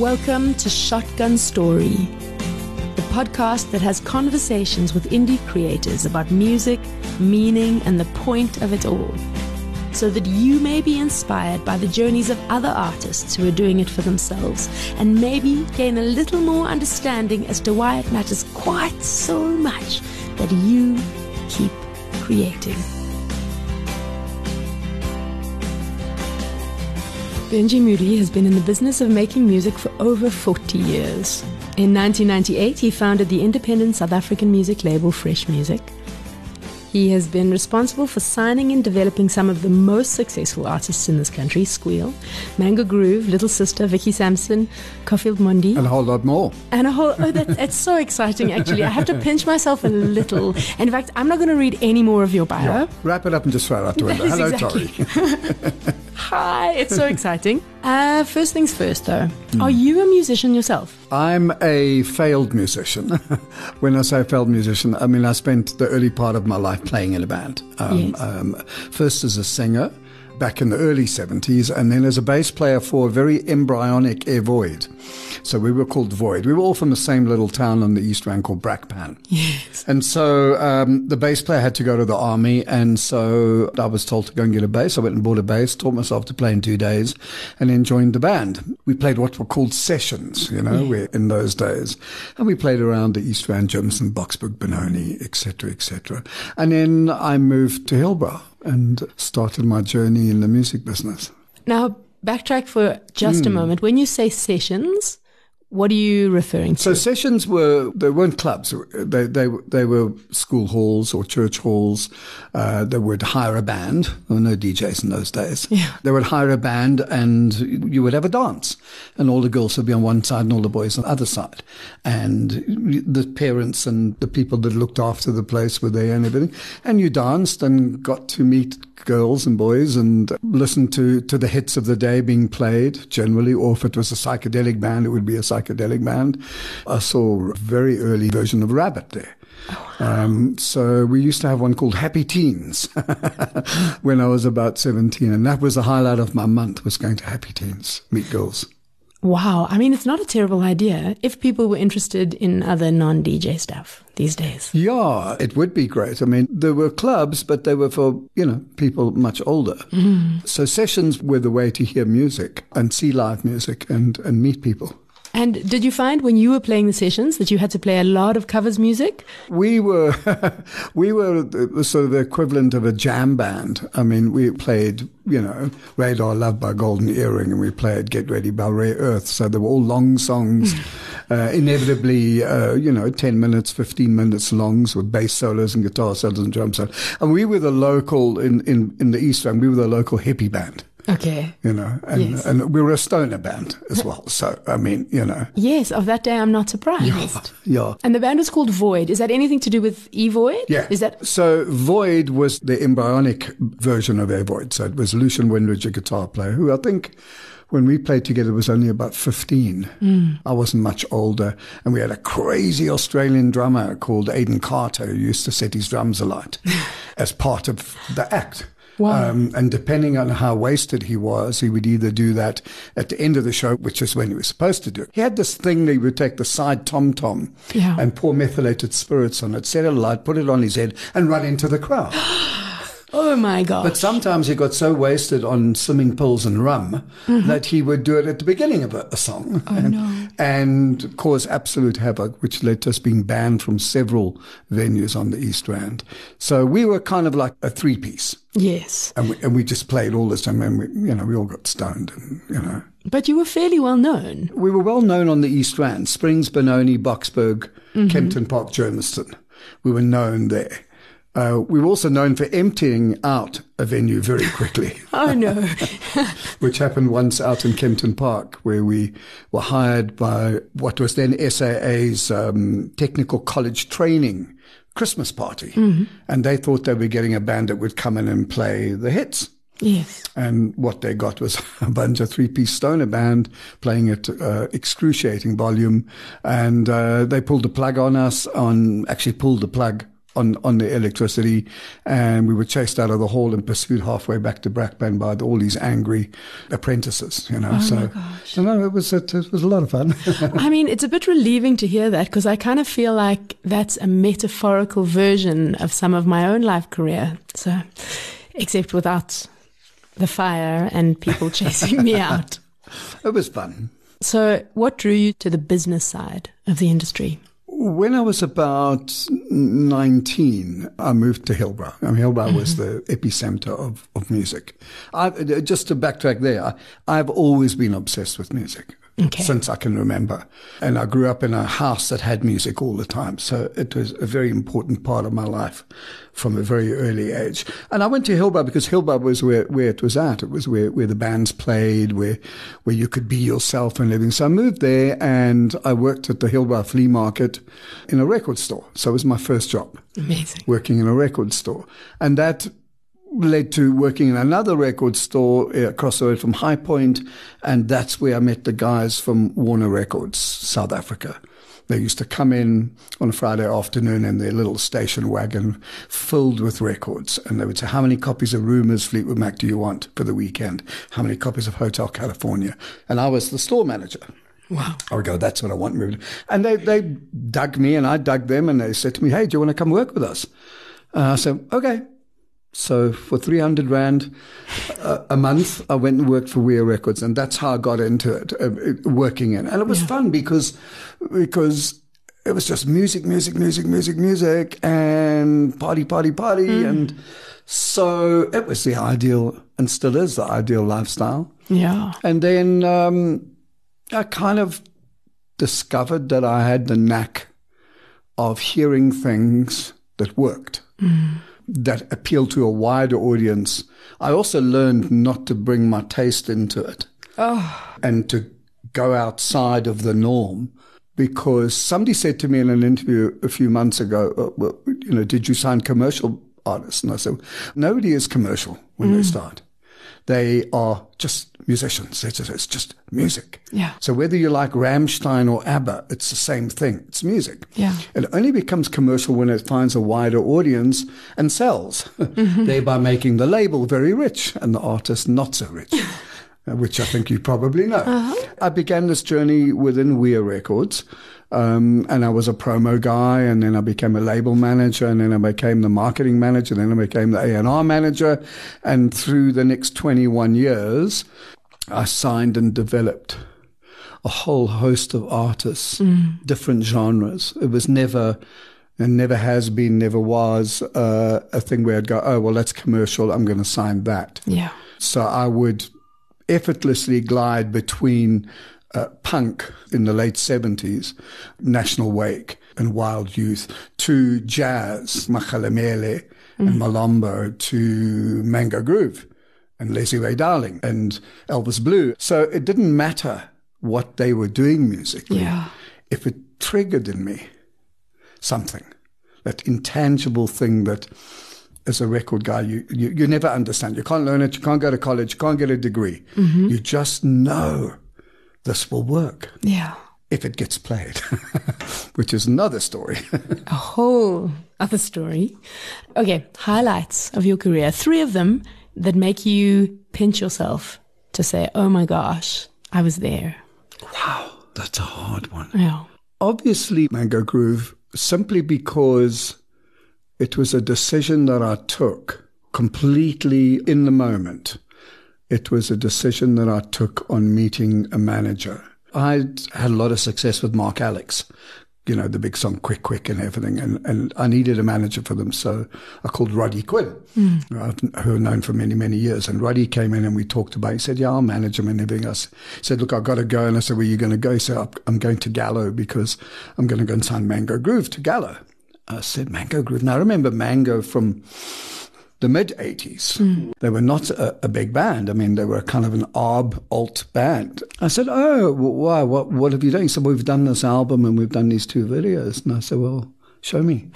Welcome to Shotgun Story, the podcast that has conversations with indie creators about music, meaning, and the point of it all, so that you may be inspired by the journeys of other artists who are doing it for themselves, and maybe gain a little more understanding as to why it matters quite so much that you keep creating. Benji Moody has been in the business of making music for over 40 years. In 1998, he founded the independent South African music label Fresh Music. He has been responsible for signing and developing some of the most successful artists in this country: Squeal, Mango Groove, Little Sister, Vicky Sampson, Coffield Mondi. And a whole lot more. And a whole, that's so exciting actually. I have to pinch myself a little. And in fact, I'm not going to read any more of your bio. Yeah, wrap it up and just throw it out the window. Hello, exactly. Tori. Hi, it's so exciting. First things first, though. Are you a musician yourself? I'm a failed musician. When I say failed musician, I mean I spent the early part of my life playing in a band. First as a singer back in the early 70s, and then as a bass player for a very embryonic eVoid. So we were called Void. We were all from the same little town on the East Rand called Brakpan. Yes. And so the bass player had to go to the army, and so I was told to go and get a bass. I went and bought a bass, taught myself to play in 2 days, and then joined the band. We played what were called sessions, in those days. And we played around the East Rand, Germiston, Boksburg, Benoni, etc., etc. And then I moved to Hillbrow and started my journey in the music business. Now, backtrack for just a moment. When you say sessions, what are you referring to? So sessions weren't clubs. They were school halls or church halls. They would hire a band. There were no DJs in those days. Yeah. They would hire a band and you would have a dance. And all the girls would be on one side and all the boys on the other side. And the parents and the people that looked after the place were there and everything. And you danced and got to meet girls and boys and listened to the hits of the day being played generally. Or if it was a psychedelic band, it would be a psychedelic band. I saw a very early version of Rabbit there. Oh, wow. So we used to have one called Happy Teens when I was about 17, and that was the highlight of my month, was going to Happy Teens, meet girls. Wow. I mean, it's not a terrible idea if people were interested in other non-DJ stuff these days. Yeah, it would be great. I mean, there were clubs, but they were for, people much older. Mm. So sessions were the way to hear music and see live music and meet people. And did you find when you were playing the sessions that you had to play a lot of covers music? We were sort of the equivalent of a jam band. I mean, we played, Radar Love by Golden Earring, and we played Get Ready by Rare Earth. So they were all long songs, inevitably, 10 minutes, 15 minutes longs with bass solos and guitar solos and drum solos. And we were the local, in the East Rand, we were the local hippie band. Okay. And we were a stoner band as well. So, Yes, of that day, I'm not surprised. Yeah. And the band was called Void. Is that anything to do with eVoid? Yeah. So Void was the embryonic version of eVoid. So it was Lucian Windridge, a guitar player, who I think when we played together was only about 15. Mm. I wasn't much older. And we had a crazy Australian drummer called Aidan Carter who used to set his drums alight as part of the act. Wow. And depending on how wasted he was, he would either do that at the end of the show, which is when he was supposed to do it. He had this thing that he would take the side tom-tom and pour methylated spirits on it, set it alight, put it on his head, and run into the crowd. Oh, my God! But sometimes he got so wasted on slimming pills and rum that he would do it at the beginning of a song and cause absolute havoc, which led to us being banned from several venues on the East Rand. So we were kind of like a three-piece. Yes. And we just played all this time, and we all got stoned . But you were fairly well known. We were well known on the East Rand, Springs, Benoni, Boksburg, Kempton Park, Germiston. We were known there. We were also known for emptying out a venue very quickly. Oh, no. Which happened once out in Kempton Park, where we were hired by what was then SAA's Technical College Training Christmas party. Mm-hmm. And they thought they were getting a band that would come in and play the hits. Yes. And what they got was a bunch of three-piece stoner band playing at excruciating volume. And they pulled the plug on us, actually pulled the plug on the electricity, and we were chased out of the hall and pursued halfway back to Brakpan by all these angry apprentices, you know. Oh, so, my gosh. You know, it was a lot of fun. I mean, it's a bit relieving to hear that, because I kind of feel like that's a metaphorical version of some of my own life career. So, except without the fire and people chasing me out. It was fun. So what drew you to the business side of the industry? When I was about 19, I moved to Hillbrow. I mean, Hillbrow was the epicenter of music. Just to backtrack there, I've always been obsessed with music. Okay. Since I can remember. And I grew up in a house that had music all the time. So it was a very important part of my life from a very early age. And I went to Hillbrow because Hillbrow was where it was at. It was where the bands played, where you could be yourself and living. So I moved there and I worked at the Hillbrow Flea Market in a record store. So it was my first job. Amazing. Working in a record store. And that led to working in another record store across the road from High Point, and that's where I met the guys from Warner Records, South Africa. They used to come in on a Friday afternoon in their little station wagon filled with records. And they would say, how many copies of Rumours, Fleetwood Mac do you want for the weekend? How many copies of Hotel California? And I was the store manager. Wow. I would go, that's what I want. And they dug me and I dug them, and they said to me, hey, do you want to come work with us? And I said, okay. So for 300 Rand a month, I went and worked for WEA Records, and that's how I got into it, working in. And it was fun because it was just music, and party. And so it was the ideal, and still is the ideal lifestyle. Yeah. And then I kind of discovered that I had the knack of hearing things that worked. Mm. That appealed to a wider audience. I also learned not to bring my taste into it and to go outside of the norm, because somebody said to me in an interview a few months ago, well, you know, did you sign commercial artists? And I said, nobody is commercial when they start. They are just musicians. It's just music. Yeah. So whether you like Rammstein or ABBA, it's the same thing. It's music. Yeah. It only becomes commercial when it finds a wider audience and sells, thereby making the label very rich and the artist not so rich, which I think you probably know. Uh-huh. I began this journey within WEA Records. And I was a promo guy, and then I became a label manager, and then I became the marketing manager, and then I became the A&R manager. And through the next 21 years, I signed and developed a whole host of artists, different genres. It was never, and never has been, never was, a thing where I'd go, oh, well, that's commercial, I'm going to sign that. Yeah. So I would effortlessly glide between punk in the late 70s, National Wake and Wild Youth, to jazz, Machalemele and Malombo, to Mango Groove and Leslie Ray Darling and Elvis Blue. So it didn't matter what they were doing musically. Yeah. If it triggered in me something, that intangible thing that as a record guy, you never understand. You can't learn it, you can't go to college, you can't get a degree. Mm-hmm. You just know this will work. Yeah. If it gets played, which is another story. A whole other story. Okay, highlights of your career. Three of them that make you pinch yourself to say, oh my gosh, I was there. Wow, that's a hard one. Yeah. Obviously, Mango Groove, simply because it was a decision that I took completely in the moment. It was a decision that I took on meeting a manager. I had a lot of success with Mark Alex, you know, the big song Quick Quick and everything, and I needed a manager for them, so I called Roddy Quinn, who I've known for many, many years. And Roddy came in and we talked about it. He said, yeah, I'll manage him and everything else. He said, look, I've got to go. And I said, where are you going to go? He said, I'm going to Gallo, because I'm going to go and sign Mango Groove to Gallo. I said, Mango Groove? Now, I remember Mango from the mid-80s. They were not a big band. I mean, they were kind of an ARB alt band. I said, oh, why? What have you done? He said, well, we've done this album and we've done these two videos. And I said, well, show me.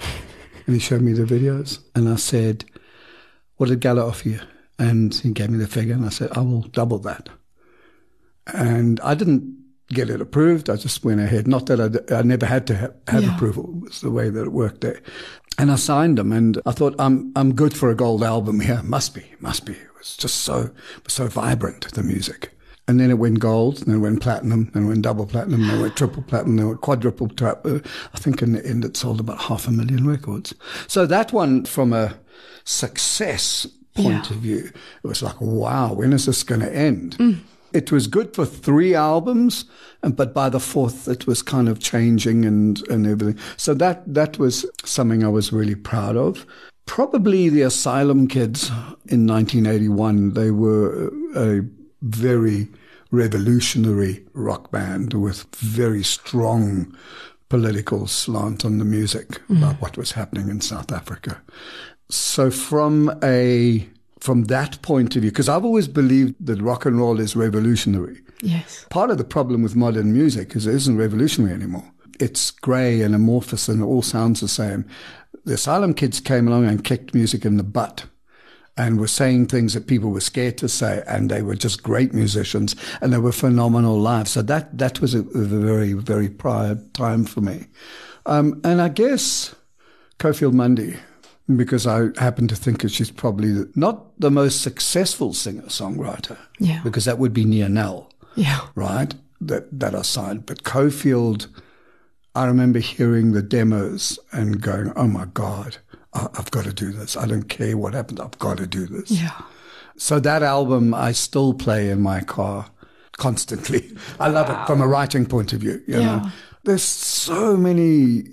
And he showed me the videos. And I said, what did Gallo offer you? And he gave me the figure, and I said, I will double that. And I didn't get it approved. I just went ahead. Not that I never had to have approval. It was the way that it worked there. And I signed them, and I thought, I'm good for a gold album here. Must be. It was just so vibrant, the music. And then it went gold, and then it went platinum, then it went double platinum, then it went triple platinum, then it went quadruple platinum. I think in the end it sold about 500,000 records. So that one, from a success point of view, it was like, wow, when is this going to end? Mm. It was good for 3 albums, but by the 4th it was kind of changing and everything. So that was something I was really proud of. Probably the Asylum Kids in 1981, they were a very revolutionary rock band with very strong political slant on the music about what was happening in South Africa. So from that point of view, because I've always believed that rock and roll is revolutionary. Yes. Part of the problem with modern music is it isn't revolutionary anymore. It's grey and amorphous and it all sounds the same. The Asylum Kids came along and kicked music in the butt and were saying things that people were scared to say, and they were just great musicians and they were phenomenal live. So that was a very, very proud time for me. And I guess Coffield Mondi, because I happen to think that she's probably not the most successful singer-songwriter. Yeah. Because that would be Nianell. Yeah. Right? That I signed. But Coffield, I remember hearing the demos and going, oh, my God, I've got to do this. I don't care what happens. I've got to do this. Yeah. So that album I still play in my car constantly. I love it from a writing point of view, you know. There's so many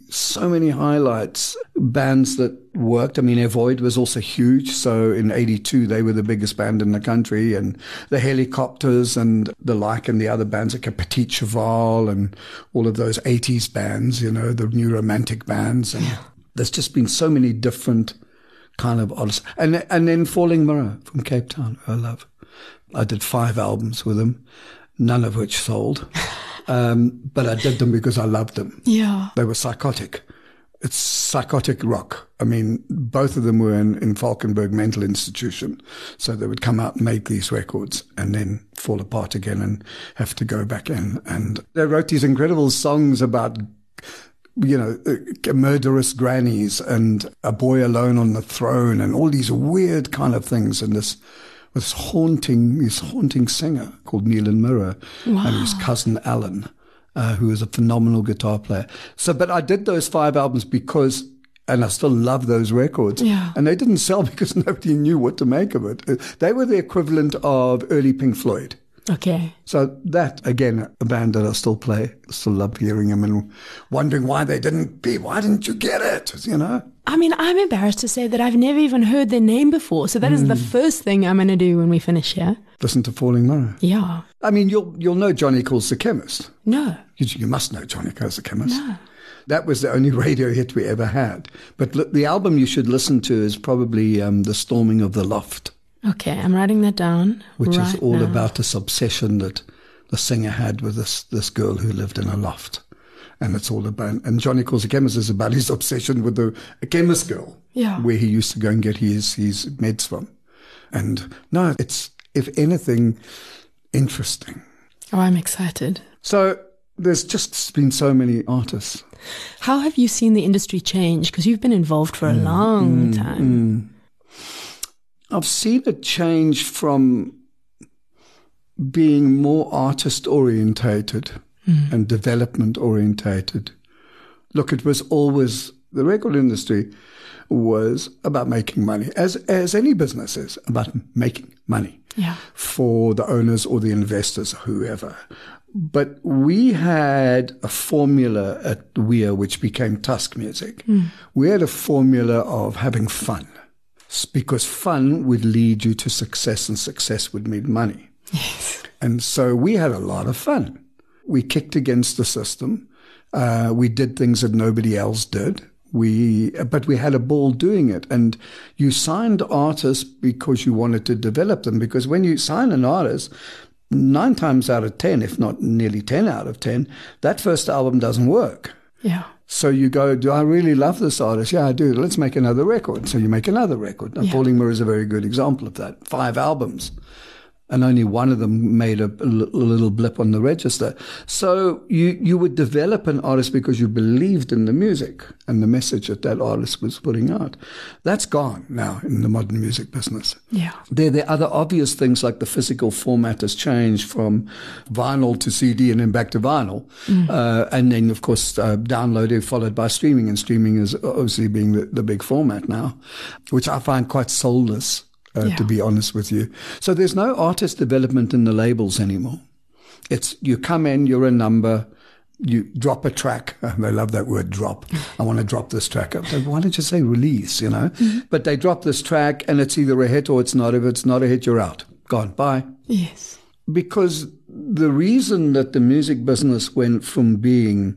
highlights, bands that worked. I mean, eVoid was also huge. So in 82, they were the biggest band in the country, and the Helicopters and the like, and the other bands like Petit Cheval and all of those 80s bands, you know, the new romantic bands. And there's just been so many different kind of oddities. And then Falling Mirror from Cape Town, I love. I did 5 albums with them, none of which sold. But I did them because I loved them. Yeah. They were psychotic. It's psychotic rock. I mean, both of them were in Falkenberg mental institution. So they would come out and make these records and then fall apart again and have to go back in. And they wrote these incredible songs about, you know, murderous grannies and a boy alone on the throne and all these weird kind of things. And this haunting singer called Neil Mirror and his cousin Alan, who is a phenomenal guitar player. So, but I did those 5 albums because, and I still love those records. Yeah. And they didn't sell because nobody knew what to make of it. They were the equivalent of early Pink Floyd. Okay. So that, again, a band that I still play, still love hearing them and wondering why they didn't be, why didn't you get it, you know? I mean, I'm embarrassed to say that I've never even heard their name before. So that is the first thing I'm going to do when we finish here. Listen to Falling Mirror. Yeah. I mean, you'll know Johnny Calls the Chemist. No. You must know Johnny Calls the Chemist. No. That was the only radio hit we ever had. But the album you should listen to is probably The Storming of the Loft. Okay, I'm writing that down. Which is all about this obsession that the singer had with this girl who lived in a loft. And it's all about, and Johnny Calls the Chemist is about his obsession with a chemist girl. Yeah. Where he used to go and get his meds from. And no, it's, if anything, interesting. Oh, I'm excited. So there's just been so many artists. How have you seen the industry change? Because you've been involved for a long time. I've seen it change from being more artist-orientated and development-orientated. Look, it was always, the record industry was about making money, as any business is, about making money for the owners or the investors, whoever. But we had a formula at WEA, which became Tusk Music. We had a formula of having fun. Because fun would lead you to success, and success would mean money. Yes. And so we had a lot of fun. We kicked against the system. We did things that nobody else did. But we had a ball doing it. And you signed artists because you wanted to develop them. Because when you sign an artist, 9 times out of 10, if not nearly 10 out of 10, that first album doesn't work. Yeah. So you go, do I really love this artist? Yeah, I do. Let's make another record. So you make another record. And Falling Mirror is a very good example of that. 5 albums. and only one of them made a little blip on the register. So you would develop an artist because you believed in the music and the message that that artist was putting out. That's gone now in the modern music business. Yeah, there are other obvious things, like the physical format has changed from vinyl to CD and then back to vinyl. Mm. And then, of course, downloading followed by streaming, and streaming is obviously being the big format now, which I find quite soulless. To be honest with you. So there's no artist development in the labels anymore. It's you come in, you're a number, you drop a track. They love that word, drop. I want to drop this track. Like, why don't you say release, you know? Mm-hmm. But they drop this track and it's either a hit or it's not. If it's not a hit, you're out. Gone. Bye. Yes. Because the reason that the music business went from being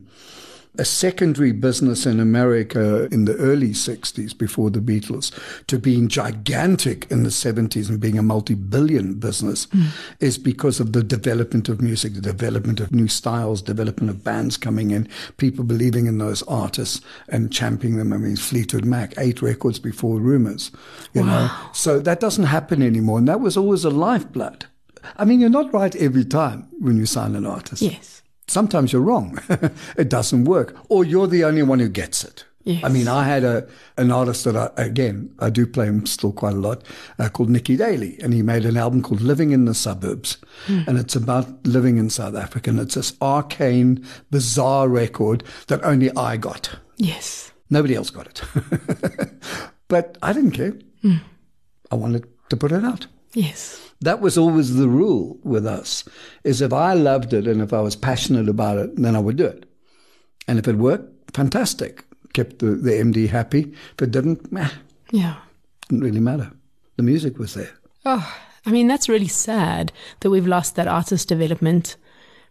a secondary business in America in the early 60s before the Beatles to being gigantic in the 70s and being a multi-billion business is because of the development of music, the development of new styles, development of bands coming in, people believing in those artists and championing them. I mean, Fleetwood Mac, 8 records before Rumours, you know. So that doesn't happen anymore. And that was always a lifeblood. I mean, you're not right every time when you sign an artist. Yes. Sometimes you're wrong. It doesn't work. Or you're the only one who gets it. Yes. I mean, I had an artist that I do play him still quite a lot, called Nicky Daly. And he made an album called Living in the Suburbs. Mm. And it's about living in South Africa. And it's this arcane, bizarre record that only I got. Yes. Nobody else got it. But I didn't care. Mm. I wanted to put it out. Yes. That was always the rule with us, is if I loved it and if I was passionate about it, then I would do it. And if it worked, fantastic. Kept the MD happy. If it didn't, meh. Yeah. Didn't really matter. The music was there. Oh, I mean, that's really sad that we've lost that artist development,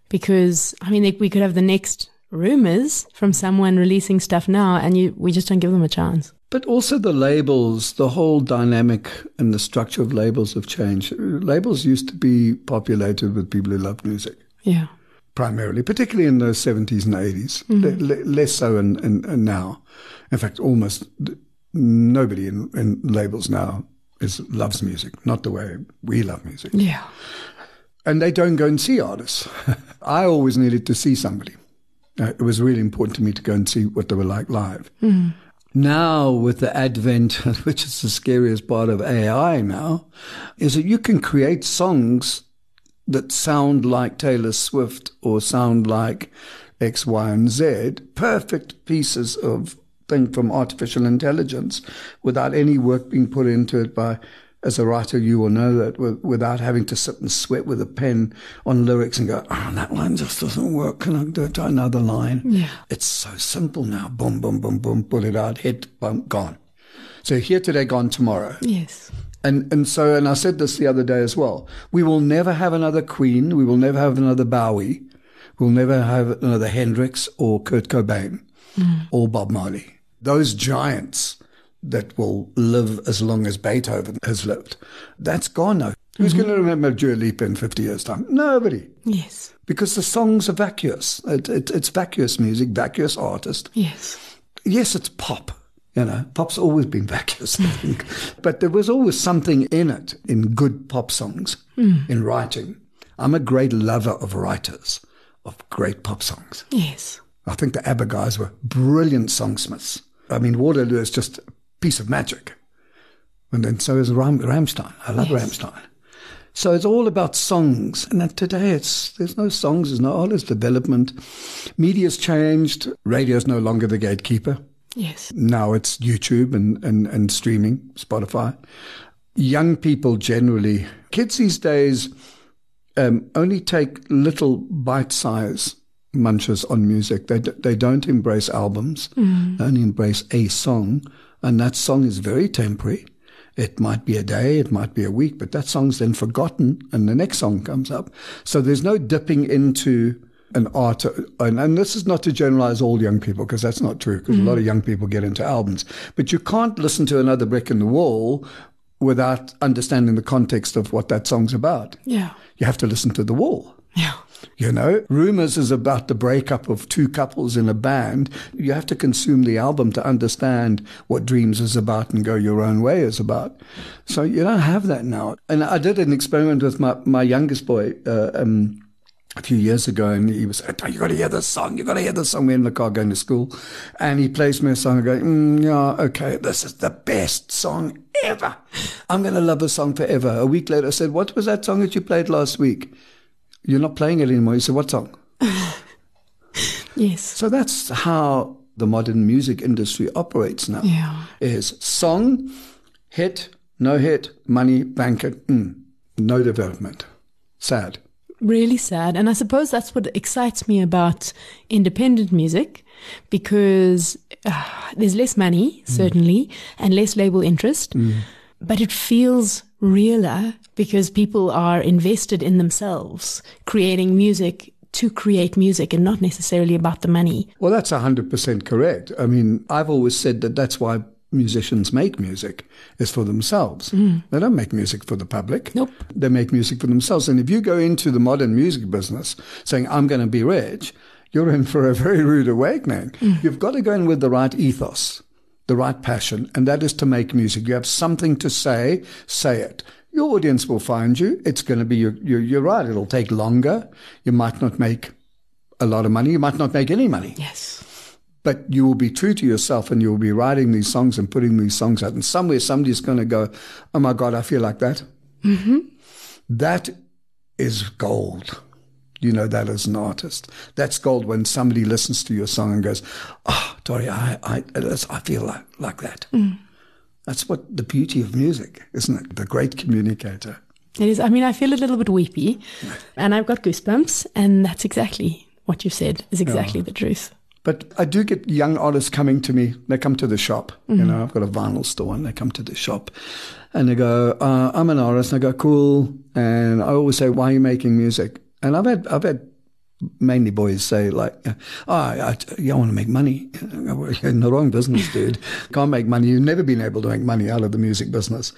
because, I mean, we could have the next Rumours from someone releasing stuff now, and we just don't give them a chance. But also the labels, the whole dynamic and the structure of labels have changed. Labels used to be populated with people who loved music. Yeah. Primarily, particularly in the 70s and 80s. Mm-hmm. Less so in now. In fact, almost nobody in labels now loves music, not the way we love music. Yeah. And they don't go and see artists. I always needed to see somebody. It was really important to me to go and see what they were like live. Mm-hmm. Now, with the advent, which is the scariest part of AI now, is that you can create songs that sound like Taylor Swift or sound like X, Y, and Z, perfect pieces of thing from artificial intelligence without any work being put into it by, as a writer, you will know that, without having to sit and sweat with a pen on lyrics and go, oh, that line just doesn't work. Can I do another line? Yeah. It's so simple now. Boom, boom, boom, boom, pull it out, hit, boom, gone. So here today, gone tomorrow. Yes. And I said this the other day as well. We will never have another Queen. We will never have another Bowie. We'll never have another Hendrix or Kurt Cobain or Bob Marley. Those giants that will live as long as Beethoven has lived. That's gone now. Who's going to remember Dua Lipa in 50 years' time? Nobody. Yes. Because the songs are vacuous. It's vacuous music, vacuous artist. Yes. Yes, it's pop. You know, pop's always been vacuous, I think. But there was always something in it, in good pop songs, in writing. I'm a great lover of writers, of great pop songs. Yes. I think the ABBA guys were brilliant songsmiths. I mean, Waterloo is just piece of magic, and then so is Rammstein. I love Rammstein. So it's all about songs, and that today there's no songs, there's no artist development. Media's changed. Radio's no longer the gatekeeper. Yes. Now it's YouTube and streaming, Spotify. Young people generally, kids these days, only take little bite-size munches on music. They don't embrace albums. They only embrace a song. And that song is very temporary. It might be a day, it might be a week, but that song's then forgotten and the next song comes up. So there's no dipping into an art. And this is not to generalize all young people, because that's not true, because a lot of young people get into albums. But you can't listen to another brick in the wall without understanding the context of what that song's about. Yeah. You have to listen to the wall. Yeah. you know. Rumours is about the breakup of two couples in a band. You have to consume the album to understand what Dreams is about and Go Your Own Way is about. So you don't have that now. And I did an experiment with my youngest boy a few years ago, and he was, oh, you got to hear this song, you got to hear this song. We're in the car going to school, and he plays me a song and I go, yeah, okay, this is the best song ever. I'm going to love this song forever. A week later I said, what was that song that you played last week? You're not playing it anymore. He said, what song? Yes. So that's how the modern music industry operates now. Yeah. Is song, hit, no hit, money, banker, no development. Sad. Really sad. And I suppose that's what excites me about independent music, because there's less money, certainly, and less label interest, but it feels realer because people are invested in themselves, creating music to create music and not necessarily about the money. Well, that's 100% correct. I mean, I've always said that that's why musicians make music, is for themselves. They don't make music for the public. Nope. They make music for themselves. And if you go into the modern music business saying, I'm going to be rich, you're in for a very rude awakening. You've got to go in with the right ethos, the right passion, and that is to make music. You have something to say, say it. Your audience will find you. It's going to be you're right, it'll take longer. You might not make a lot of money. You might not make any money. Yes. But you will be true to yourself, and you will be writing these songs and putting these songs out. And somewhere somebody's going to go, oh, my God, I feel like that. Mm-hmm. That is gold. You know that as an artist. That's gold when somebody listens to your song and goes, oh, Tori, I feel like that. That's what the beauty of music, isn't it? The great communicator. It is. I mean, I feel a little bit weepy, and I've got goosebumps, and that's exactly what you've said is exactly the truth. But I do get young artists coming to me. They come to the shop. You know, I've got a vinyl store, and they come to the shop. And they go, I'm an artist. And I go, cool. And I always say, why are you making music? And I've had mainly boys say, like, I want to make money. You're in the wrong business, dude. Can't make money. You've never been able to make money out of the music business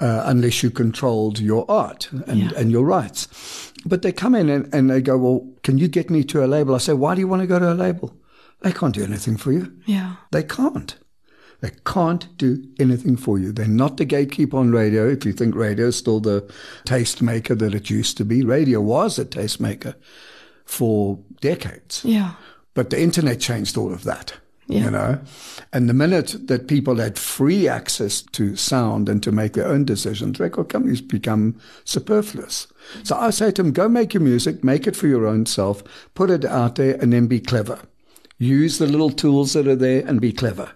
unless you controlled your art and your rights. But they come in, and they go, well, can you get me to a label? I say, why do you want to go to a label? They can't do anything for you. Yeah. They can't. They can't do anything for you. They're not the gatekeeper on radio. If you think radio is still the tastemaker that it used to be, radio was a tastemaker for decades. Yeah. But the internet changed all of that, you know. And the minute that people had free access to sound and to make their own decisions, record companies become superfluous. So I say to them, go make your music, make it for your own self, put it out there, and then be clever. Use the little tools that are there and be clever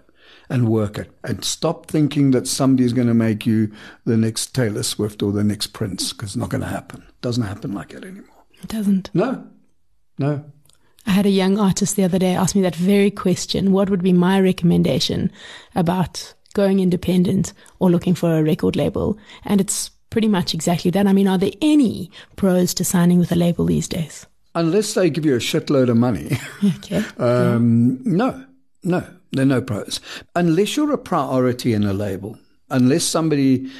and work it. And stop thinking that somebody's going to make you the next Taylor Swift or the next Prince, because it's not going to happen. It doesn't happen like that anymore. It doesn't? No. I had a young artist the other day ask me that very question. What would be my recommendation about going independent or looking for a record label? And it's pretty much exactly that. I mean, are there any pros to signing with a label these days? Unless they give you a shitload of money. Okay. No, there are no pros. Unless you're a priority in a label, unless somebody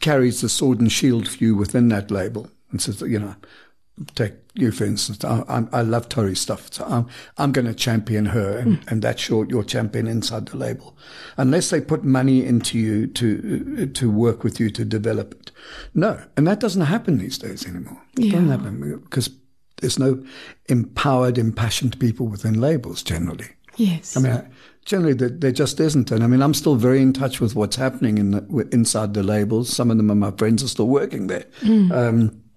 carries the sword and shield for you within that label and says, you know, take you, for instance, I love Tori stuff, so I'm going to champion her, and that's your champion inside the label. Unless they put money into you to work with you to develop it. No, and that doesn't happen these days anymore. It doesn't happen because there's no empowered, impassioned people within labels generally. Yes. I mean, generally there just isn't. And I mean, I'm still very in touch with what's happening inside the labels. Some of them and my friends are still working there.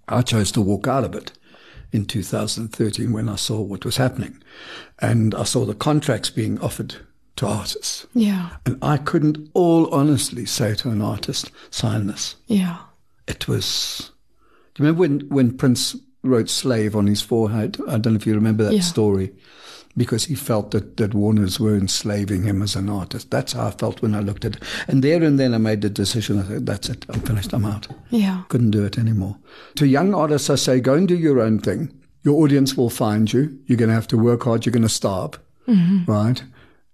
I chose to walk out of it in 2013 when I saw what was happening. And I saw the contracts being offered to artists. Yeah. And I couldn't all honestly say to an artist, sign this. Yeah. It was... Do you remember when Prince wrote Slave on his forehead? I don't know if you remember that story, because he felt that Warners were enslaving him as an artist. That's how I felt when I looked at it. And there and then I made the decision. I said, that's it. I'm finished. I'm out. Yeah. Couldn't do it anymore. To young artists, I say, go and do your own thing. Your audience will find you. You're going to have to work hard. You're going to starve, right?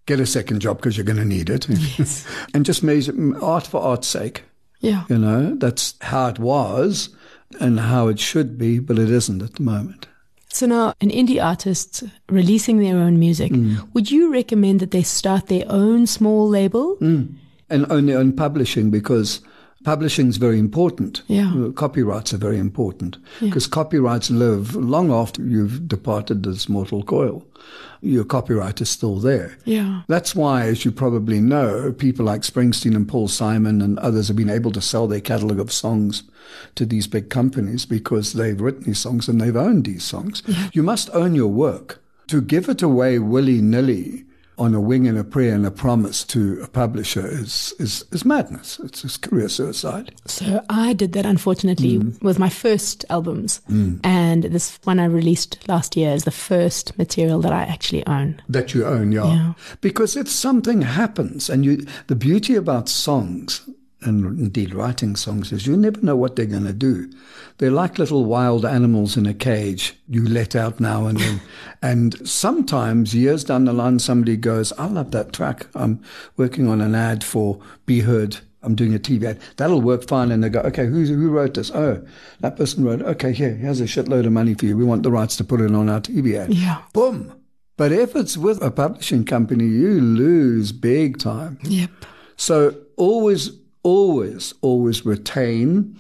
Get a second job because you're going to need it. Yes. And just make art for art's sake. Yeah. You know, that's how it was and how it should be, but it isn't at the moment. So now an indie artist releasing their own music, would you recommend that they start their own small label? And own their own publishing, because publishing is very important. Yeah. Copyrights are very important, because copyrights live long after you've departed this mortal coil. Your copyright is still there. Yeah. That's why, as you probably know, people like Springsteen and Paul Simon and others have been able to sell their catalogue of songs to these big companies, because they've written these songs and they've owned these songs. Yeah. You must own your work. To give it away willy-nilly on a wing and a prayer and a promise to a publisher is madness. It's career suicide. So I did that, unfortunately, with my first albums. And this one I released last year is the first material that I actually own. That you own, yeah. Because if something happens, and the beauty about songs, and indeed writing songs, is you never know what they're going to do. They're like little wild animals in a cage you let out now and then. And sometimes years down the line, somebody goes, I love that track. I'm working on an ad for Be Heard. I'm doing a TV ad. That'll work fine. And they go, okay, who wrote this? Oh, that person wrote it. Okay, here's a shitload of money for you. We want the rights to put it on our TV ad. Yeah. Boom. But if it's with a publishing company, you lose big time. Yep. So always retain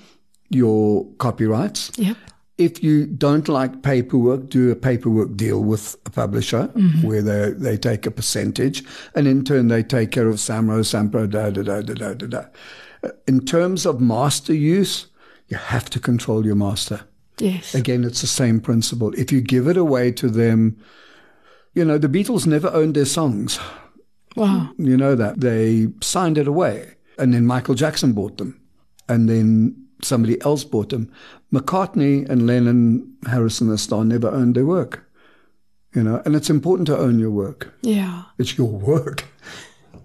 your copyrights. Yep. If you don't like paperwork, do a paperwork deal with a publisher where they take a percentage, and in turn they take care of Samro, Sampro, da-da-da-da-da-da. In terms of master use, you have to control your master. Yes. Again, it's the same principle. If you give it away to them, you know, the Beatles never owned their songs. Wow. You know that. They signed it away. And then Michael Jackson bought them. And then somebody else bought them. McCartney and Lennon, Harrison, the star, never owned their work. You know, and it's important to own your work. Yeah. It's your work.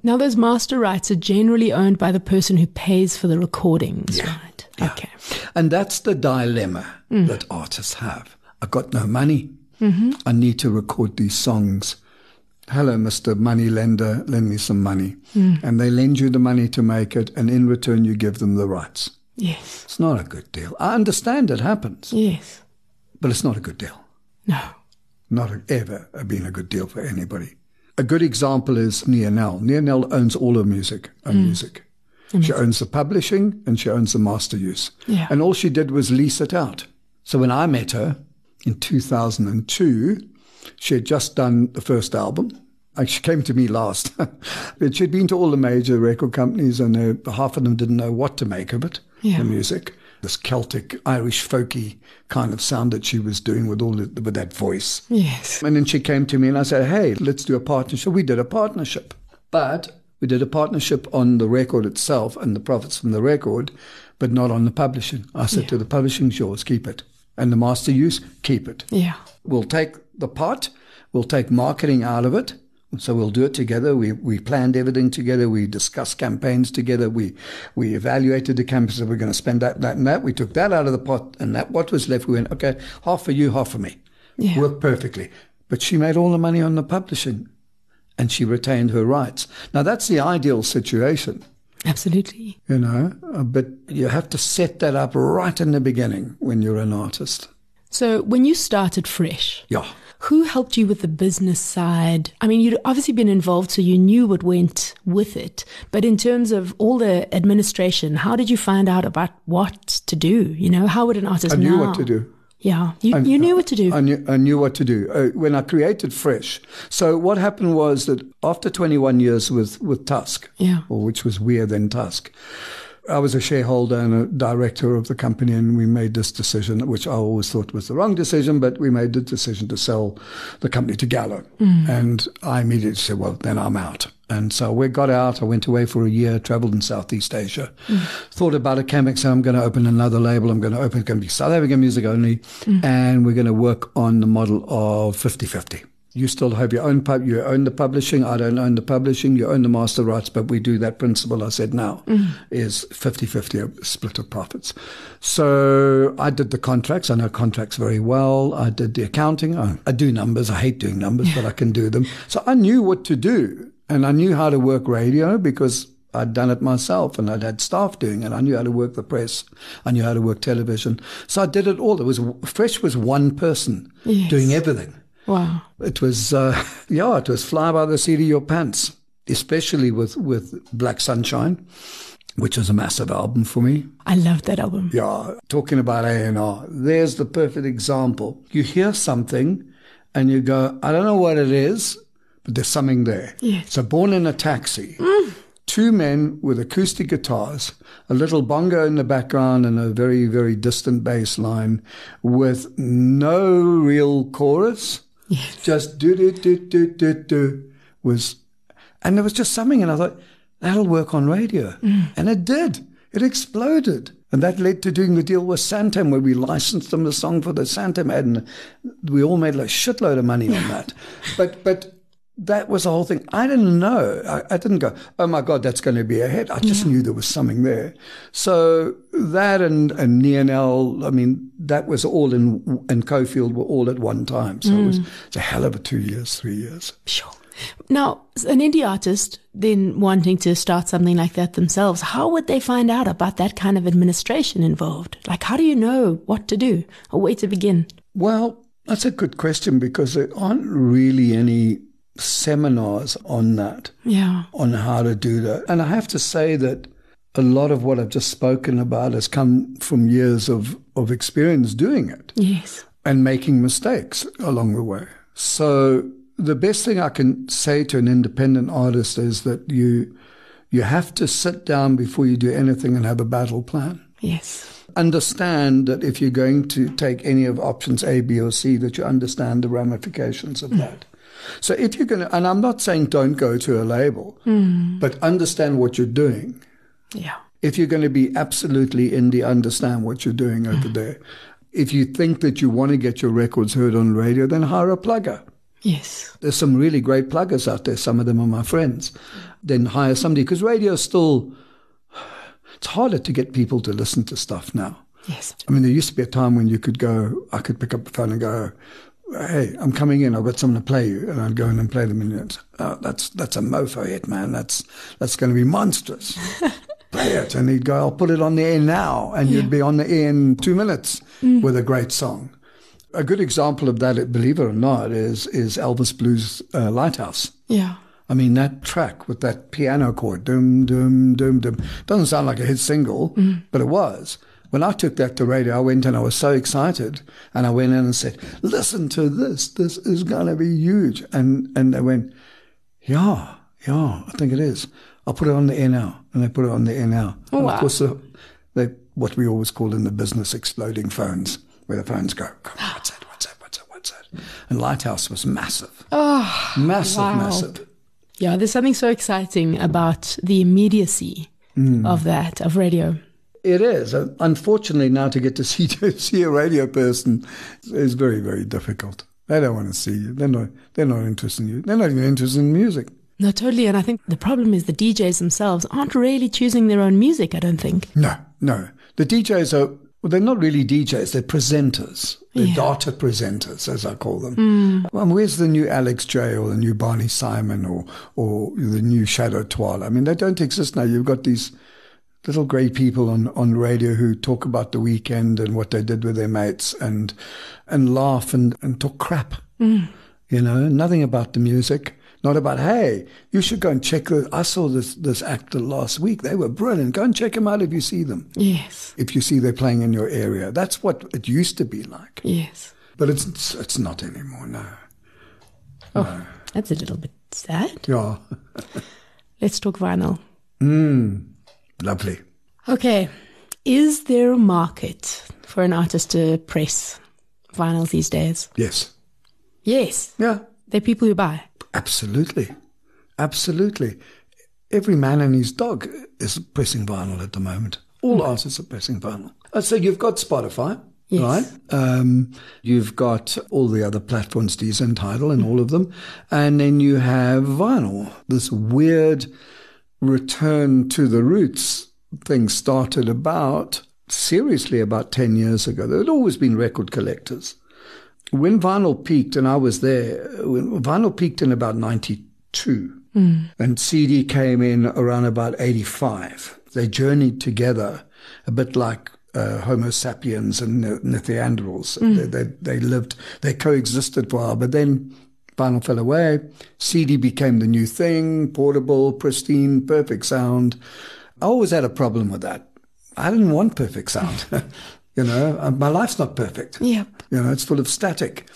Now, those master rights are generally owned by the person who pays for the recordings, right? Yeah. Okay. And that's the dilemma that artists have. I've got no money. I need to record these songs. Hello, Mr. Money Lender, lend me some money. And they lend you the money to make it, and in return you give them the rights. Yes. It's not a good deal. I understand it happens. Yes. But it's not a good deal. No. Not ever been a good deal for anybody. A good example is Nianell. Nianell owns all her music. She owns the publishing and she owns the master use. Yeah. And all she did was lease it out. So when I met her in 2002... she had just done the first album. She came to me last. But she'd been to all the major record companies, and half of them didn't know what to make of it, the music. This Celtic, Irish, folky kind of sound that she was doing with that voice. Yes. And then she came to me and I said, hey, let's do a partnership. We did a partnership. But we did a partnership on the record itself and the profits from the record, but not on the publishing. I said to the publishing, yours, keep it. And the master use, keep it. Yeah. We'll take the pot, we'll take marketing out of it, so we'll do it together. We planned everything together, we discussed campaigns together, we evaluated the campaigns, so we're going to spend that, and that. We took that out of the pot, and that what was left, we went, okay, half for you, half for me. Yeah. Worked perfectly. But she made all the money on the publishing, and she retained her rights. Now, that's the ideal situation. Absolutely. You know, but you have to set that up right in the beginning when you're an artist. So when you started Fresh, who helped you with the business side? I mean, you'd obviously been involved, so you knew what went with it. But in terms of all the administration, how did you find out about what to do? You know, how would an artist know? I knew what to do. Yeah, you knew what to do. I knew what to do when I created Fresh. So what happened was that after 21 years with Tusk, or which was WEA then Tusk, I was a shareholder and a director of the company, and we made this decision, which I always thought was the wrong decision, but we made the decision to sell the company to Gallo. And I immediately said, well, then I'm out. And so we got out. I went away for a year, traveled in Southeast Asia, thought about it, came back, said, I'm going to open another label. It's going to be South African music only, and we're going to work on the model of 50-50. You still have your own pub. You own the publishing. I don't own the publishing. You own the master rights, but we do that principle I said now is 50-50 split of profits. So I did the contracts. I know contracts very well. I did the accounting. I do numbers. I hate doing numbers, but I can do them. So I knew what to do, and I knew how to work radio because I'd done it myself, and I'd had staff doing it. I knew how to work the press. I knew how to work television. So I did it all. It was Fresh was one person doing everything. Wow. It was, it was fly by the seat of your pants, especially with Black Sunshine, which was a massive album for me. I love that album. Yeah. Talking about A&R, there's the perfect example. You hear something and you go, I don't know what it is, but there's something there. Yes. So Born in a Taxi. Mm. Two men with acoustic guitars, a little bongo in the background and a very, very distant bass line with no real chorus. Yes. Just do-do-do-do-do-do was... And there was just something, and I thought, that'll work on radio. Mm. And it did. It exploded. And that led to doing the deal with Santam, where we licensed them the song for the Santam ad, and we all made a shitload of money on that. But that was the whole thing. I didn't know. I didn't go, oh, my God, that's going to be a hit. I just knew there was something there. So that and Nianell, I mean, that was all in Coffield were all at one time. So it was a hell of a 2 years, 3 years. Sure. Now, an indie artist then wanting to start something like that themselves, how would they find out about that kind of administration involved? Like, how do you know what to do or where to begin? Well, that's a good question, because there aren't really any seminars on that, on how to do that. And I have to say that a lot of what I've just spoken about has come from years of experience doing it. Yes. And making mistakes along the way. So... the best thing I can say to an independent artist is that you have to sit down before you do anything and have a battle plan. Yes. Understand that if you're going to take any of options A, B, or C, that you understand the ramifications of that. So if you're going to, and I'm not saying don't go to a label, but understand what you're doing. Yeah. If you're going to be absolutely indie, understand what you're doing over there. If you think that you want to get your records heard on radio, then hire a plugger. Yes. There's some really great pluggers out there. Some of them are my friends. Then hire somebody, because radio is still, it's harder to get people to listen to stuff now. Yes. I mean, there used to be a time when you could go, I could pick up the phone and go, hey, I'm coming in. I've got something to play you. And I'd go in and play them. And you'd say, oh, that's a mofo hit, man. That's going to be monstrous. Play it. And he'd go, I'll put it on the air now. And you'd be on the air in 2 minutes with a great song. A good example of that, believe it or not, is Elvis Blues Lighthouse. Yeah. I mean, that track with that piano chord, doom, doom, doom, doom, doesn't sound like a hit single, but it was. When I took that to radio, I went and I was so excited, and I went in and said, listen to this. This is going to be huge. And they went, yeah, I think it is. I'll put it on the air now. And they put it on the air now. Oh, and wow. Of course, what we always call in the business exploding phones. Where the phones go, come on, what's that? And Lighthouse was massive. Oh, massive, wow. Massive. Yeah, there's something so exciting about the immediacy of that, of radio. It is. Unfortunately, now to get to see a radio person is very, very difficult. They don't want to see you. They're not interested in you. They're not even interested in music. No, totally. And I think the problem is the DJs themselves aren't really choosing their own music, I don't think. No. The DJs are... well, they're not really DJs, they're presenters. They're data presenters, as I call them. Well, where's the new Alex J or the new Barney Simon or the new Shadow Twala? I mean, they don't exist now. You've got these little grey people on radio who talk about the weekend and what they did with their mates and laugh and talk crap. You know, nothing about the music. Not about, hey, you should go and check. I saw this actor last week. They were brilliant. Go and check them out if you see them. Yes. If you see they're playing in your area. That's what it used to be like. Yes. But it's not anymore, no. Oh, no. That's a little bit sad. Yeah. Let's talk vinyl. Lovely. Okay. Is there a market for an artist to press vinyls these days? Yes. Yeah. They're people who buy. Absolutely. Every man and his dog is pressing vinyl at the moment. All artists are pressing vinyl. So you've got Spotify, right? You've got all the other platforms, Deezer and Tidal and all of them. And then you have vinyl. This weird return to the roots thing started about 10 years ago. There had always been record collectors. When vinyl peaked, and I was there, vinyl peaked in about 92. And CD came in around about 85. They journeyed together a bit like Homo sapiens and Neanderthals. They lived, they coexisted for a while, but then vinyl fell away. CD became the new thing, portable, pristine, perfect sound. I always had a problem with that. I didn't want perfect sound. You know, my life's not perfect. Yep. You know, it's full of static.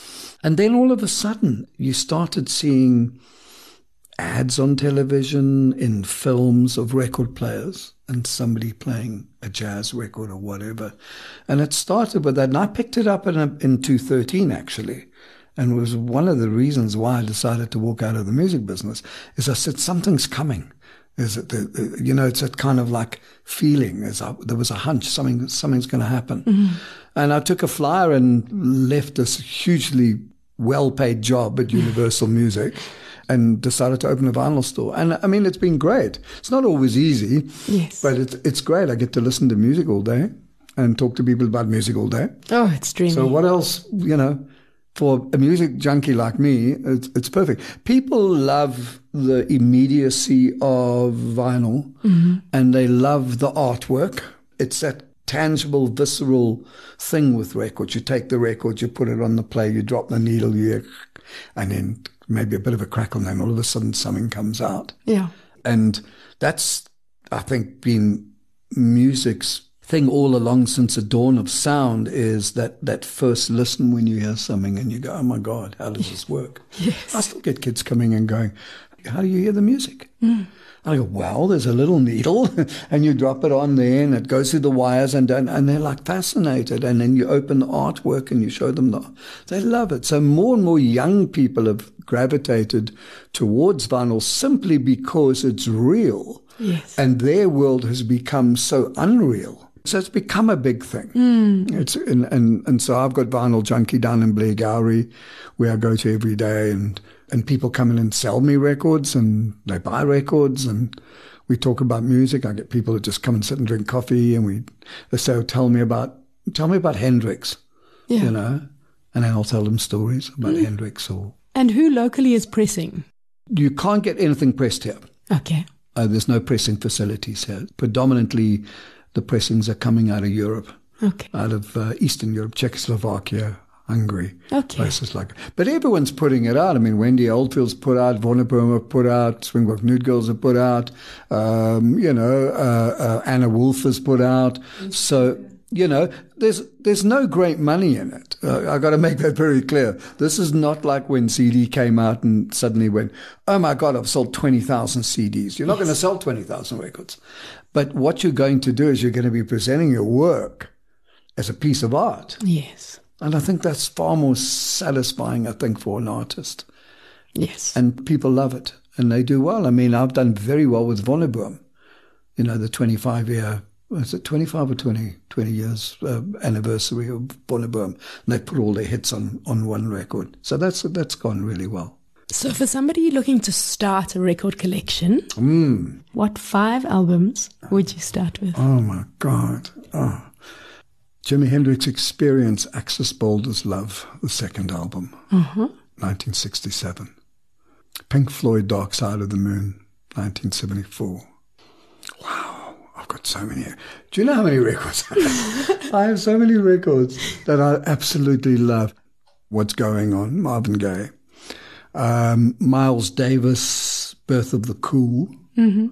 And then all of a sudden, you started seeing ads on television, in films of record players, and somebody playing a jazz record or whatever. And it started with that. And I picked it up in 2013, actually. And it was one of the reasons why I decided to walk out of the music business, is I said, something's coming. Is it the, you know, it's that kind of like feeling. There was a hunch, something's going to happen. Mm-hmm. And I took a flyer and left this hugely well-paid job at Universal Music and decided to open a vinyl store. And, I mean, it's been great. It's not always easy, yes, but it's great. I get to listen to music all day and talk to people about music all day. Oh, it's dreamy. So what else, you know? For a music junkie like me, it's perfect. People love the immediacy of vinyl, mm-hmm, and they love the artwork. It's that tangible, visceral thing with records. You take the record, you put it on the player, you drop the needle, and then maybe a bit of a crackle, and then all of a sudden something comes out. Yeah. And that's, I think, been music's thing all along since the dawn of sound, is that first listen when you hear something and you go, oh my God, how does this work? Yes. I still get kids coming and going, how do you hear the music? Mm. I go, well, there's a little needle and you drop it on there and it goes through the wires and they're like fascinated. And then you open the artwork and you show them they love it. So more and more young people have gravitated towards vinyl simply because it's real. Yes. And their world has become so unreal. So it's become a big thing. Mm. And so I've got Vinyl Junkie down in Blairgowrie, where I go to every day, and people come in and sell me records, and they buy records, and we talk about music. I get people that just come and sit and drink coffee, and they say, oh, tell me about Hendrix, yeah, you know, and then I'll tell them stories about Hendrix. Or and who locally is pressing? You can't get anything pressed here. Okay. There's no pressing facilities here. Predominantly, the pressings are coming out of Europe, okay, out of Eastern Europe, Czechoslovakia, Hungary, okay, places like that. But everyone's putting it out. I mean, Wendy Oldfield's put out, Vonnebroma put out, Swingwalk Nude Girls have put out, Anna Wolf has put out. So, you know, there's no great money in it. I got to make that very clear. This is not like when CD came out and suddenly went, oh my God, I've sold 20,000 CDs. You're not, yes, going to sell 20,000 records. But what you're going to do is you're going to be presenting your work as a piece of art. Yes. And I think that's far more satisfying, I think, for an artist. Yes. And people love it. And they do well. I mean, I've done very well with Vonnebroma. You know, the 25-year, was it 25 or 20 years anniversary of Vonnebroma. And they put all their hits on one record. So that's gone really well. So for somebody looking to start a record collection, what 5 albums would you start with? Oh, my God. Oh. Jimi Hendrix Experience, Axis Boulder's Love, the second album, 1967. Pink Floyd, Dark Side of the Moon, 1974. Wow, I've got so many. Do you know how many records I have? I have so many records that I absolutely love. What's Going On, Marvin Gaye. Miles Davis, Birth of the Cool. Mm-hmm.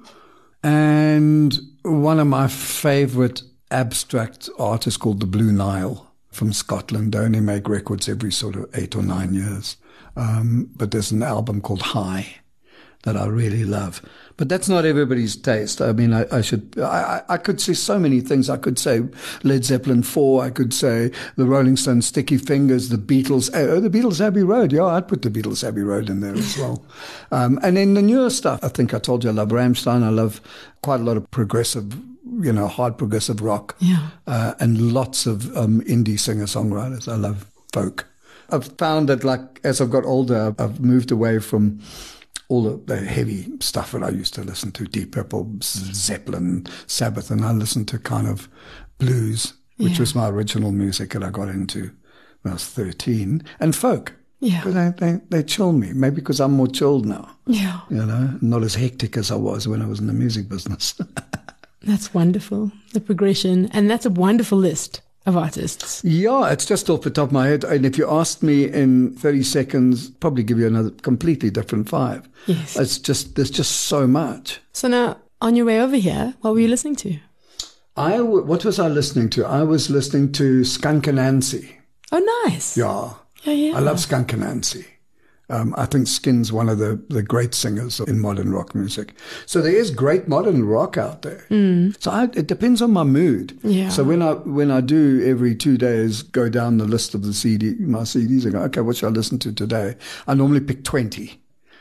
And one of my favorite abstract artists called the Blue Nile from Scotland. They only make records every sort of 8 or 9 years. But there's an album called High that I really love. But that's not everybody's taste. I mean, I could say so many things. I could say Led Zeppelin 4. I could say the Rolling Stones, Sticky Fingers, the Beatles. Oh, the Beatles, Abbey Road. Yeah, I'd put the Beatles, Abbey Road in there as well. And then the newer stuff. I think I told you I love Rammstein. I love quite a lot of progressive, you know, hard progressive rock. Yeah. And lots of indie singer-songwriters. I love folk. I've found that, like, as I've got older, I've moved away from all the heavy stuff that I used to listen to, Deep Purple, Zeppelin, Sabbath, and I listened to kind of blues, which was my original music that I got into when I was 13, and folk. Yeah. Because they chill me. Maybe because I'm more chilled now. Yeah. You know, not as hectic as I was when I was in the music business. That's wonderful, the progression. And that's a wonderful list of artists. Yeah, it's just off the top of my head. And if you asked me in 30 seconds, probably give you another completely different vibe. Yes. It's just, there's just so much. So now, on your way over here, what were you listening to? What was I listening to? I was listening to Skunk Anansie. Oh, nice. Yeah. Yeah, yeah. I love Skunk Anansie. I think Skin's one of the great singers in modern rock music. So there is great modern rock out there. Mm. So it depends on my mood. Yeah. So when I do every 2 days go down the list of my CDs and go, okay, what should I listen to today? I normally pick 20.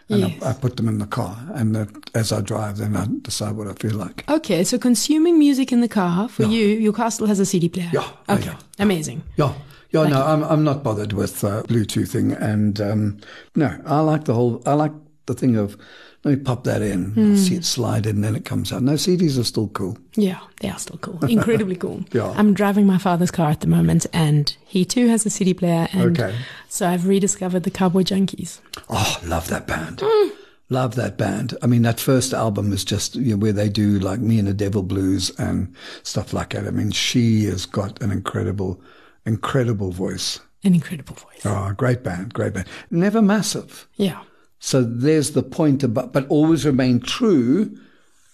And yes. I put them in the car. And as I drive, then I decide what I feel like. Okay, so consuming music in the car for you, your car still has a CD player. Yeah. Okay, amazing. Yeah. Yeah, no, I'm not bothered with Bluetoothing, and no, I like the thing of let me pop that in, see it slide in, then it comes out. No, CDs are still cool. Yeah, they are still cool, incredibly cool. Yeah. I'm driving my father's car at the moment, and he too has a CD player, and so I've rediscovered the Cowboy Junkies. Oh, love that band. Mm. Love that band. I mean, that first album is just where they do like Me and the Devil Blues and stuff like that. I mean, she has got an incredible voice. An incredible voice. Oh, great band. Never massive. Yeah. So there's the point, but always remain true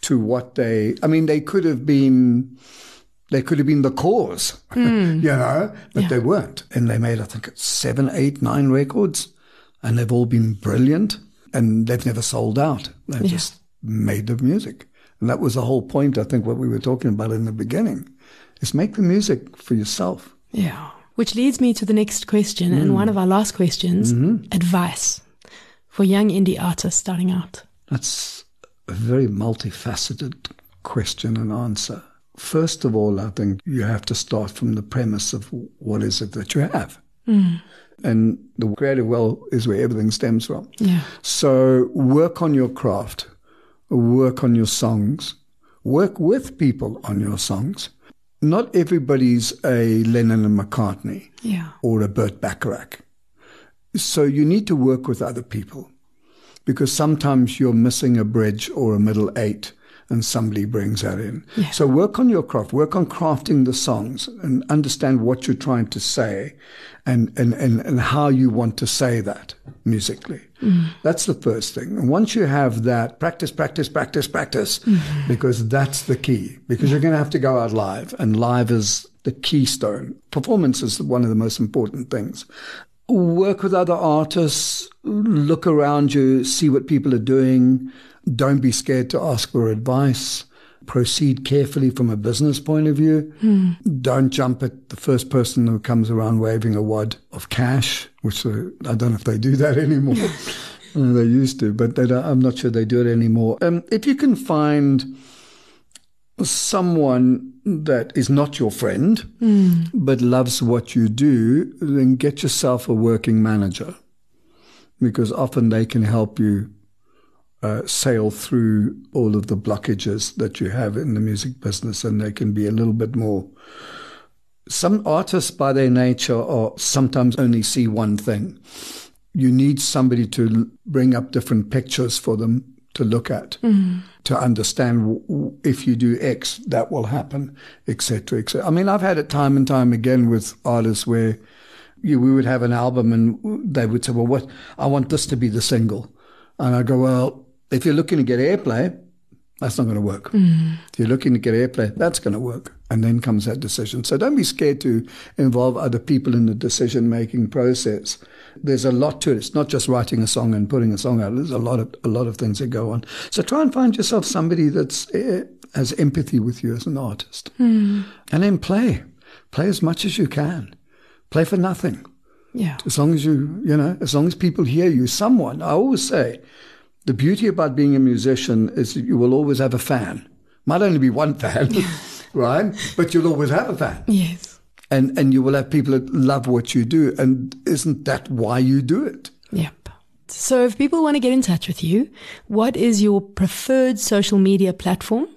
to what they could have been the Cause, but they weren't. And they made, I think, 7, 8, 9 records, and they've all been brilliant, and they've never sold out. They just made the music. And that was the whole point, I think, what we were talking about in the beginning, is make the music for yourself. Yeah. Which leads me to the next question and one of our last questions, advice for young indie artists starting out. That's a very multifaceted question and answer. First of all, I think you have to start from the premise of what is it that you have. Mm. And the creative well is where everything stems from. Yeah. So work on your craft, work on your songs, work with people on your songs. Not everybody's a Lennon and McCartney or a Burt Bacharach. So you need to work with other people, because sometimes you're missing a bridge or a middle eight and somebody brings that in. Yeah. So work on your craft, work on crafting the songs and understand what you're trying to say and how you want to say that musically. Mm. That's the first thing. And once you have that, practice, because that's the key. Because you're going to have to go out live, and live is the keystone. Performance is one of the most important things. Work with other artists, look around you, see what people are doing. Don't be scared to ask for advice. Proceed carefully from a business point of view. Mm. Don't jump at the first person who comes around waving a wad of cash, which I don't know if they do that anymore. They used to, but I'm not sure they do it anymore. If you can find someone that is not your friend but loves what you do, then get yourself a working manager, because often they can help you sail through all of the blockages that you have in the music business, and they can be a little bit more. Some artists by their nature are sometimes only see one thing. You need somebody to bring up different pictures for them to look at, to understand if you do X, that will happen, etc., etc. I mean, I've had it time and time again with artists where we would have an album and they would say, well, I want this to be the single. And I go, well, if you're looking to get airplay, that's not going to work. Mm. If you're looking to get airplay, that's going to work. And then comes that decision. So don't be scared to involve other people in the decision-making process. There's a lot to it. It's not just writing a song and putting a song out. There's a lot of things that go on. So try and find yourself somebody that's has empathy with you as an artist. Mm. And then play. Play as much as you can. Play for nothing. Yeah. As long as as long as people hear you, someone. I always say, the beauty about being a musician is that you will always have a fan. Might only be one fan, right? But you'll always have a fan. Yes. And you will have people that love what you do. And isn't that why you do it? Yep. So if people want to get in touch with you, what is your preferred social media platform?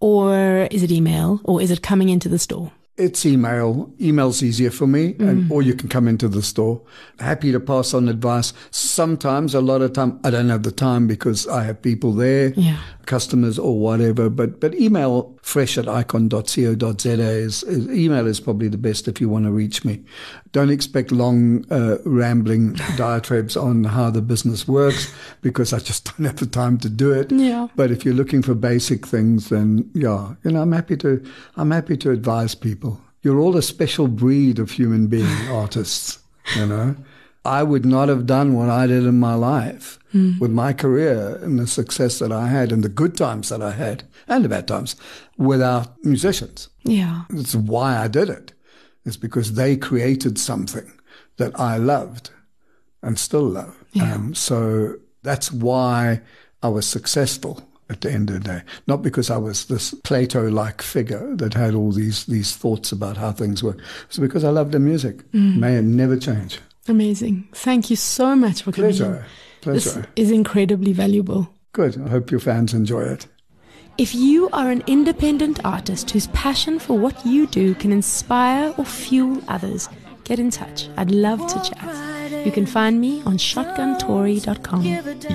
Or is it email? Or is it coming into the store? It's email. Email's easier for me, and or you can come into the store. Happy to pass on advice. Sometimes, a lot of time, I don't have the time because I have people there, customers or whatever. But email fresh@icon.co.za is email is probably the best if you want to reach me. Don't expect long rambling diatribes on how the business works because I just don't have the time to do it. Yeah. But if you're looking for basic things, then I'm happy to advise people. You're all a special breed of human being artists, you know. I would not have done what I did in my life with my career and the success that I had and the good times that I had and the bad times without musicians. Yeah. That's why I did it. It's because they created something that I loved and still love. Yeah. So that's why I was successful at the end of the day, not because I was this Plato-like figure that had all these thoughts about how things work. It's because I loved the music. May it never change. Amazing. Thank you so much for coming. Pleasure. This is incredibly valuable. Good. I hope your fans enjoy it. If you are an independent artist whose passion for what you do can inspire or fuel others, get in touch. I'd love to chat. You can find me on shotguntory.com.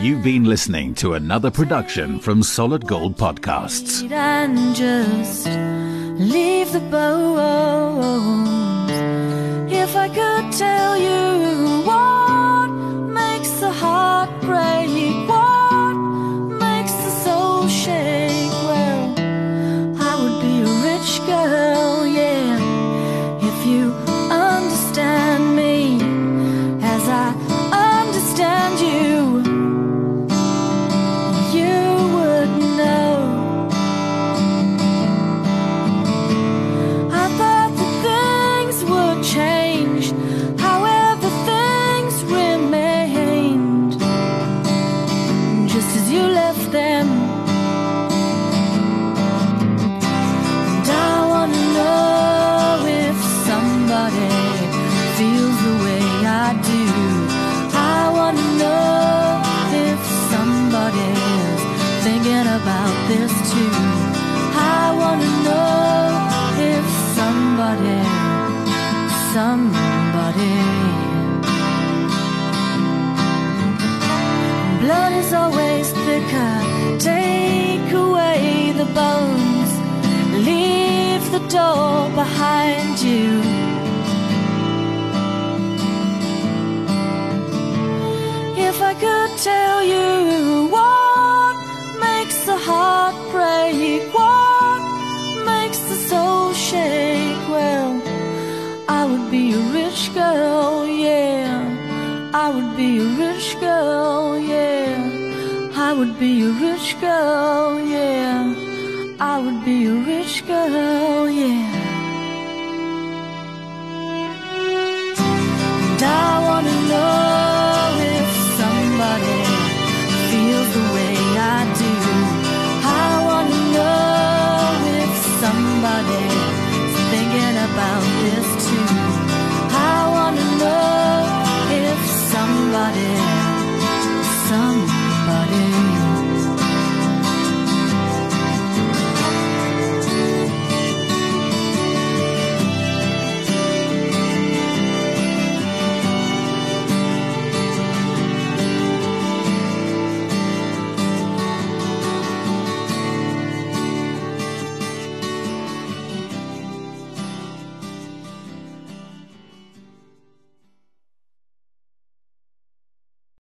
You've been listening to another production from Solid Gold Podcasts. And just leave the bones. If I could tell you what makes the heart break, what makes the soul shake, well, I would be a rich girl, yeah, if you understand me. I understand you, you would know. I thought that things would change, however things remained, just as you left them. And I want to know if somebody feels the way I do. I wanna know if somebody's thinking about this too. I wanna know if somebody. Blood is always thicker. Take away the bones. Leave the door behind you. If I could tell you what makes the heart break, what makes the soul shake, well, I would be a rich girl, yeah. I would be a rich girl, yeah. I would be a rich girl, yeah. I would be a rich girl.